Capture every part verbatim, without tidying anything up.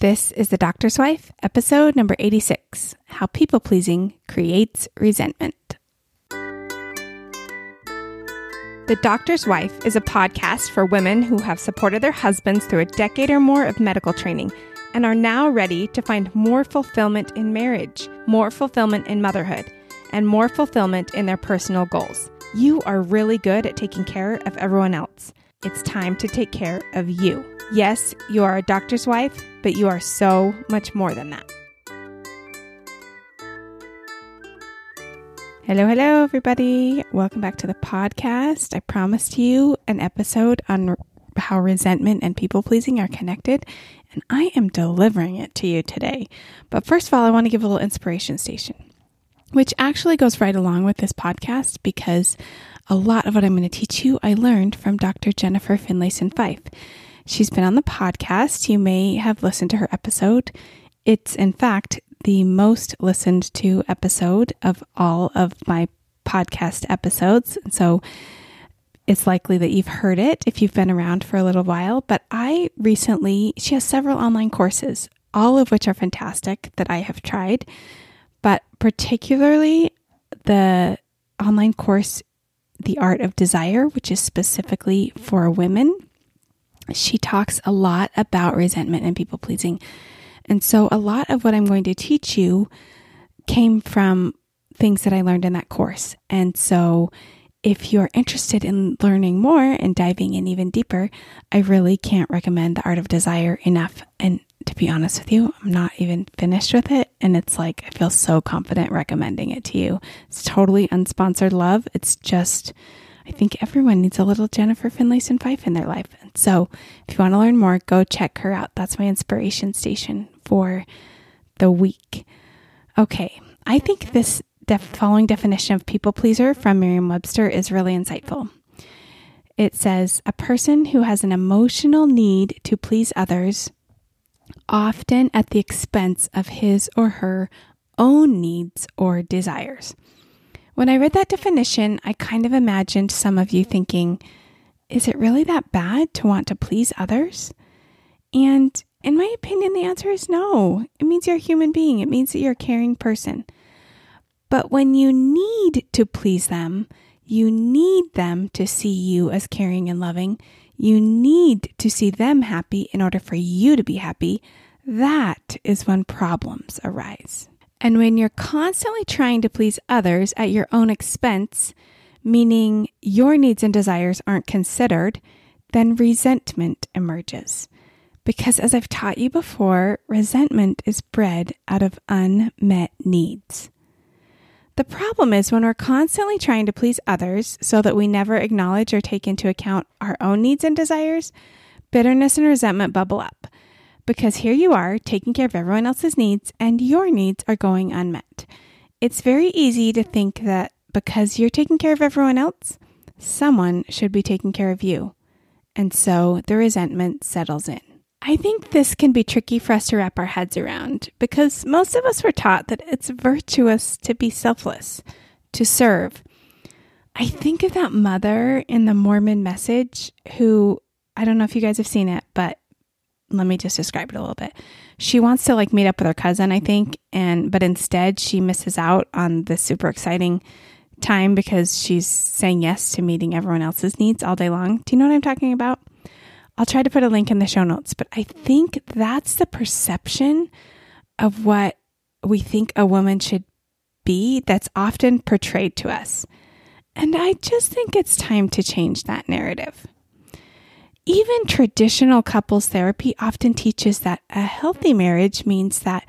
This is The Doctor's Wife, episode number eighty-six, How People-Pleasing Creates Resentment. The Doctor's Wife is a podcast for women who have supported their husbands through a decade or more of medical training and are now ready to find more fulfillment in marriage, more fulfillment in motherhood, and more fulfillment in their personal goals. You are really good at taking care of everyone else. It's time to take care of you. Yes, you are a doctor's wife, but you are so much more than that. Hello, hello, everybody. Welcome back to the podcast. I promised you an episode on how resentment and people-pleasing are connected, and I am delivering it to you today. But first of all, I want to give a little inspiration station, which actually goes right along with this podcast because a lot of what I'm going to teach you, I learned from Doctor Jennifer Finlayson-Fife. She's been on the podcast. You may have listened to her episode. It's, in fact, the most listened to episode of all of my podcast episodes. And so it's likely that you've heard it if you've been around for a little while. But I recently, she has several online courses, all of which are fantastic that I have tried. But particularly the online course, The Art of Desire, which is specifically for women. She talks a lot about resentment and people-pleasing. And so a lot of what I'm going to teach you came from things that I learned in that course. And so if you're interested in learning more and diving in even deeper, I really can't recommend The Art of Desire enough. And to be honest with you, I'm not even finished with it. And it's like, I feel so confident recommending it to you. It's totally unsponsored love. It's just, I think everyone needs a little Jennifer Finlayson-Fife in their life. And so if you want to learn more, go check her out. That's my inspiration station for the week. Okay, I think this def- following definition of people pleaser from Merriam-Webster is really insightful. It says, a person who has an emotional need to please others, often at the expense of his or her own needs or desires. When I read that definition, I kind of imagined some of you thinking, is it really that bad to want to please others? And in my opinion, the answer is no. It means you're a human being. It means that you're a caring person. But when you need to please them, you need them to see you as caring and loving. You need to see them happy in order for you to be happy. That is when problems arise. And when you're constantly trying to please others at your own expense, meaning your needs and desires aren't considered, then resentment emerges. Because as I've taught you before, resentment is bred out of unmet needs. The problem is when we're constantly trying to please others so that we never acknowledge or take into account our own needs and desires, bitterness and resentment bubble up. Because here you are taking care of everyone else's needs and your needs are going unmet. It's very easy to think that because you're taking care of everyone else, someone should be taking care of you. And so the resentment settles in. I think this can be tricky for us to wrap our heads around because most of us were taught that it's virtuous to be selfless, to serve. I think of that mother in the Mormon Message who, I don't know if you guys have seen it, but let me just describe it a little bit. She wants to like meet up with her cousin, I think, and but instead she misses out on the super exciting time because she's saying yes to meeting everyone else's needs all day long. Do you know what I'm talking about? I'll try to put a link in the show notes, but I think that's the perception of what we think a woman should be that's often portrayed to us. And I just think it's time to change that narrative. Even traditional couples therapy often teaches that a healthy marriage means that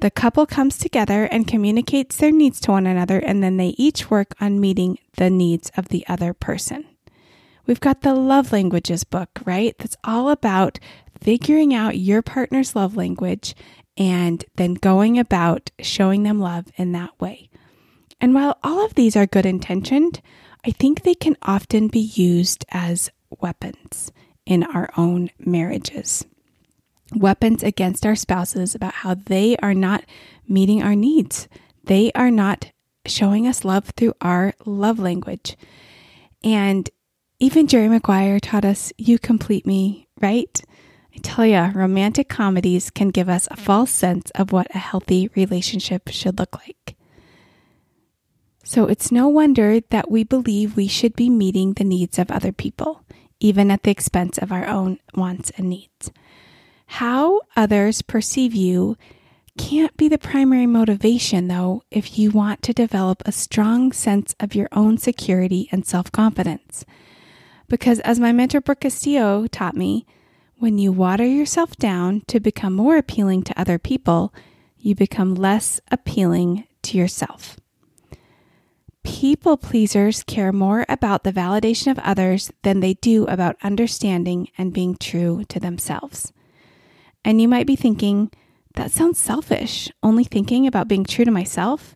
the couple comes together and communicates their needs to one another, and then they each work on meeting the needs of the other person. We've got the Love Languages book, right? That's all about figuring out your partner's love language and then going about showing them love in that way. And while all of these are good intentioned, I think they can often be used as weapons in our own marriages. Weapons against our spouses about how they are not meeting our needs. They are not showing us love through our love language. And even Jerry Maguire taught us, you complete me, right? I tell ya, romantic comedies can give us a false sense of what a healthy relationship should look like. So it's no wonder that we believe we should be meeting the needs of other people, even at the expense of our own wants and needs. How others perceive you can't be the primary motivation, though, if you want to develop a strong sense of your own security and self-confidence. Because as my mentor Brooke Castillo taught me, when you water yourself down to become more appealing to other people, you become less appealing to yourself. People pleasers care more about the validation of others than they do about understanding and being true to themselves. And you might be thinking, that sounds selfish, only thinking about being true to myself.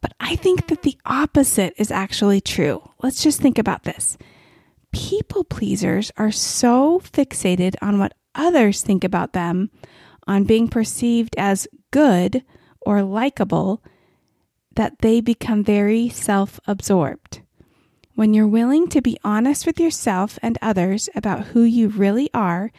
But I think that the opposite is actually true. Let's just think about this. People pleasers are so fixated on what others think about them, on being perceived as good or likable, that they become very self-absorbed. When you're willing to be honest with yourself and others about who you really are,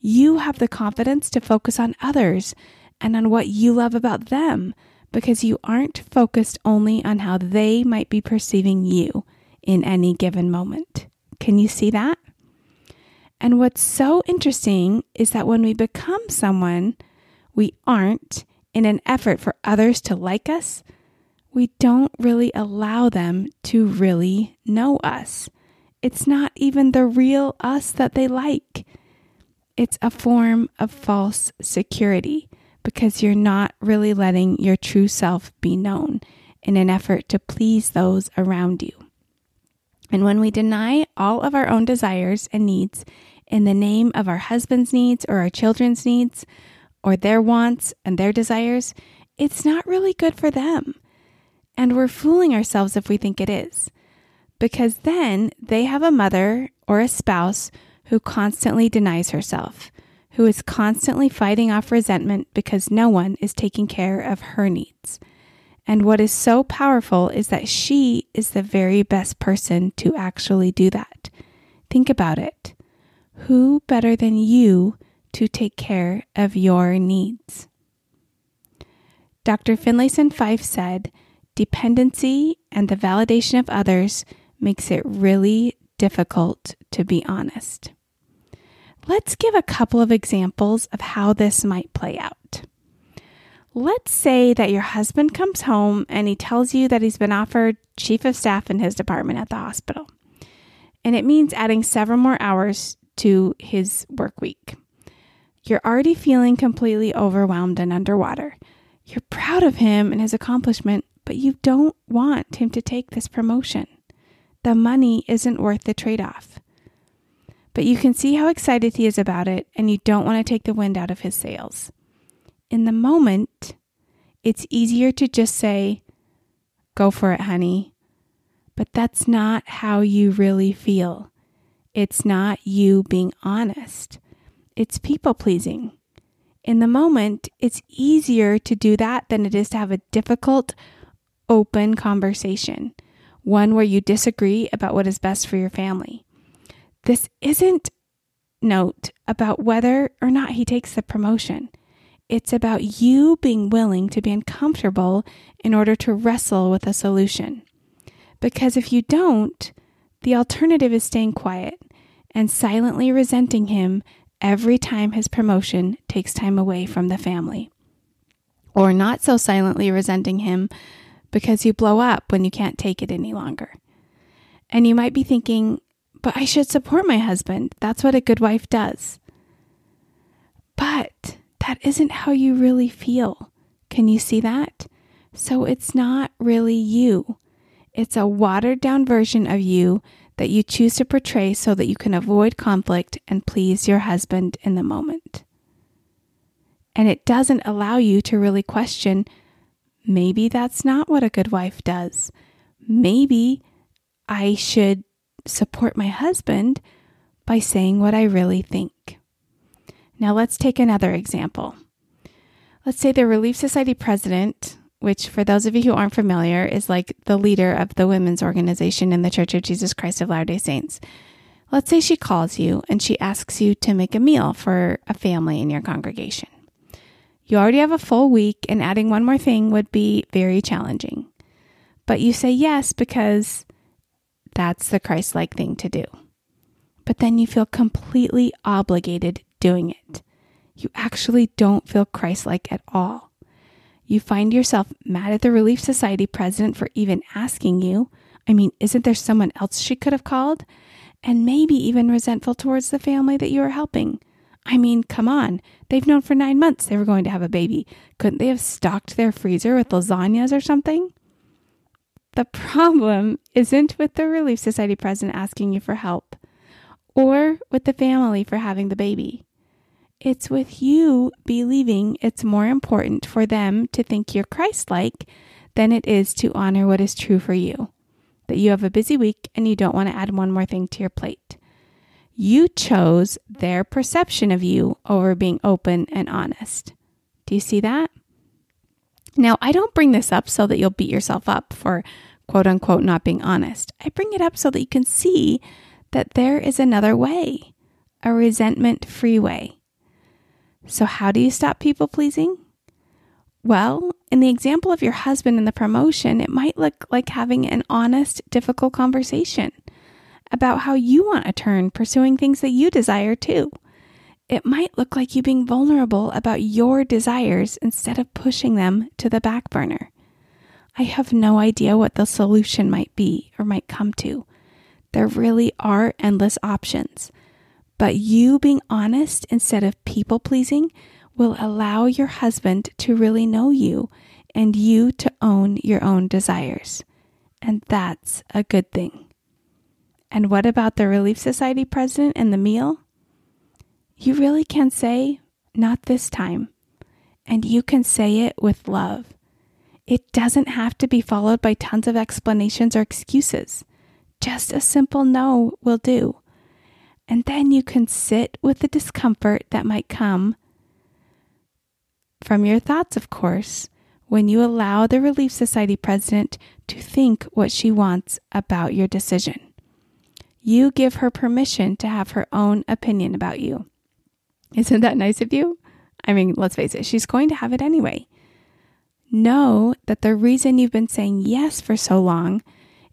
you have the confidence to focus on others and on what you love about them, because you aren't focused only on how they might be perceiving you in any given moment. Can you see that? And what's so interesting is that when we become someone we aren't in an effort for others to like us, we don't really allow them to really know us. It's not even the real us that they like. It's a form of false security because you're not really letting your true self be known in an effort to please those around you. And when we deny all of our own desires and needs in the name of our husband's needs or our children's needs or their wants and their desires, it's not really good for them. And we're fooling ourselves if we think it is, because then they have a mother or a spouse who constantly denies herself, who is constantly fighting off resentment because no one is taking care of her needs. And what is so powerful is that she is the very best person to actually do that. Think about it. Who better than you to take care of your needs? Doctor Finlayson-Fife said, "Dependency and the validation of others makes it really difficult to be honest." Let's give a couple of examples of how this might play out. Let's say that your husband comes home and he tells you that he's been offered chief of staff in his department at the hospital. And it means adding several more hours to his work week. You're already feeling completely overwhelmed and underwater. You're proud of him and his accomplishment, but you don't want him to take this promotion. The money isn't worth the trade-off. But you can see how excited he is about it, and you don't want to take the wind out of his sails. In the moment, it's easier to just say, "Go for it, honey." But that's not how you really feel. It's not you being honest. It's people-pleasing. In the moment, it's easier to do that than it is to have a difficult, open conversation, one where you disagree about what is best for your family. This isn't note about whether or not he takes the promotion. It's about you being willing to be uncomfortable in order to wrestle with a solution. Because if you don't, the alternative is staying quiet and silently resenting him every time his promotion takes time away from the family. Or not so silently resenting him because you blow up when you can't take it any longer. And you might be thinking, "But I should support my husband. That's what a good wife does." But that isn't how you really feel. Can you see that? So it's not really you. It's a watered down version of you that you choose to portray so that you can avoid conflict and please your husband in the moment. And it doesn't allow you to really question, maybe that's not what a good wife does. Maybe I should support my husband by saying what I really think. Now let's take another example. Let's say the Relief Society president, which for those of you who aren't familiar, is like the leader of the women's organization in the Church of Jesus Christ of Latter-day Saints. Let's say she calls you and she asks you to make a meal for a family in your congregation. You already have a full week, and adding one more thing would be very challenging. But you say yes because that's the Christ-like thing to do. But then you feel completely obligated doing it. You actually don't feel Christ-like at all. You find yourself mad at the Relief Society president for even asking you. I mean, isn't there someone else she could have called? And maybe even resentful towards the family that you are helping. I mean, come on. They've known for nine months they were going to have a baby. Couldn't they have stocked their freezer with lasagnas or something? The problem isn't with the Relief Society president asking you for help or with the family for having the baby. It's with you believing it's more important for them to think you're Christ-like than it is to honor what is true for you, that you have a busy week and you don't want to add one more thing to your plate. You chose their perception of you over being open and honest. Do you see that? Now, I don't bring this up so that you'll beat yourself up for quote unquote not being honest. I bring it up so that you can see that there is another way, a resentment-free way. So how do you stop people pleasing? Well, in the example of your husband and the promotion, it might look like having an honest, difficult conversation about how you want a turn pursuing things that you desire too. It might look like you being vulnerable about your desires instead of pushing them to the back burner. I have no idea what the solution might be or might come to. There really are endless options. But you being honest instead of people-pleasing will allow your husband to really know you and you to own your own desires. And that's a good thing. And what about the Relief Society president and the meal? You really can say, not this time. And you can say it with love. It doesn't have to be followed by tons of explanations or excuses. Just a simple no will do. And then you can sit with the discomfort that might come from your thoughts, of course, when you allow the Relief Society president to think what she wants about your decision. You give her permission to have her own opinion about you. Isn't that nice of you? I mean, let's face it, she's going to have it anyway. Know that the reason you've been saying yes for so long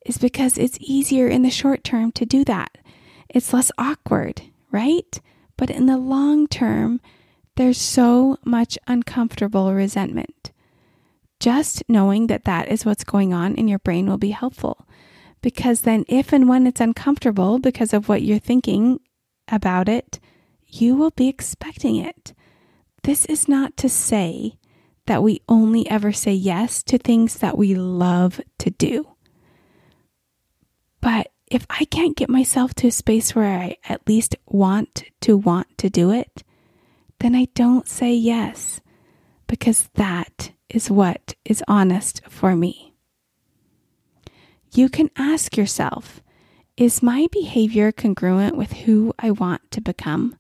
is because it's easier in the short term to do that. It's less awkward, right? But in the long term, there's so much uncomfortable resentment. Just knowing that that is what's going on in your brain will be helpful, because then if and when it's uncomfortable because of what you're thinking about it, you will be expecting it. This is not to say that we only ever say yes to things that we love to do. But if I can't get myself to a space where I at least want to want to do it, then I don't say yes, because that is what is honest for me. You can ask yourself, is my behavior congruent with who I want to become?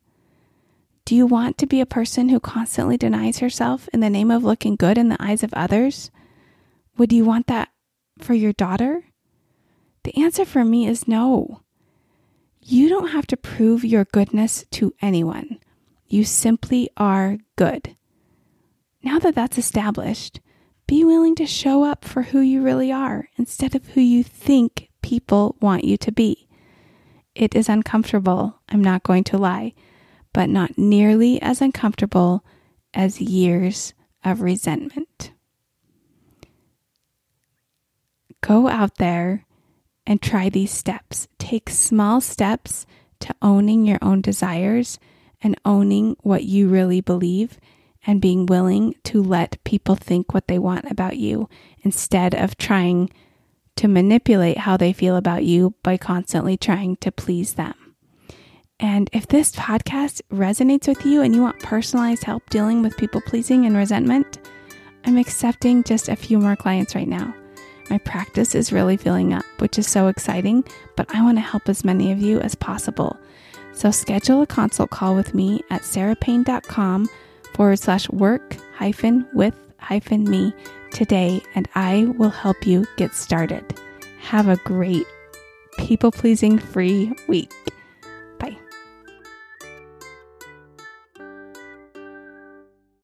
Do you want to be a person who constantly denies herself in the name of looking good in the eyes of others? Would you want that for your daughter? The answer for me is no. You don't have to prove your goodness to anyone. You simply are good. Now that that's established, be willing to show up for who you really are instead of who you think people want you to be. It is uncomfortable, I'm not going to lie, but not nearly as uncomfortable as years of resentment. Go out there and try these steps. Take small steps to owning your own desires and owning what you really believe and being willing to let people think what they want about you instead of trying to manipulate how they feel about you by constantly trying to please them. And if this podcast resonates with you and you want personalized help dealing with people pleasing and resentment, I'm accepting just a few more clients right now. My practice is really filling up, which is so exciting, but I want to help as many of you as possible. So schedule a consult call with me at sarapayne.com forward slash work hyphen with hyphen me today, and I will help you get started. Have a great people-pleasing free week.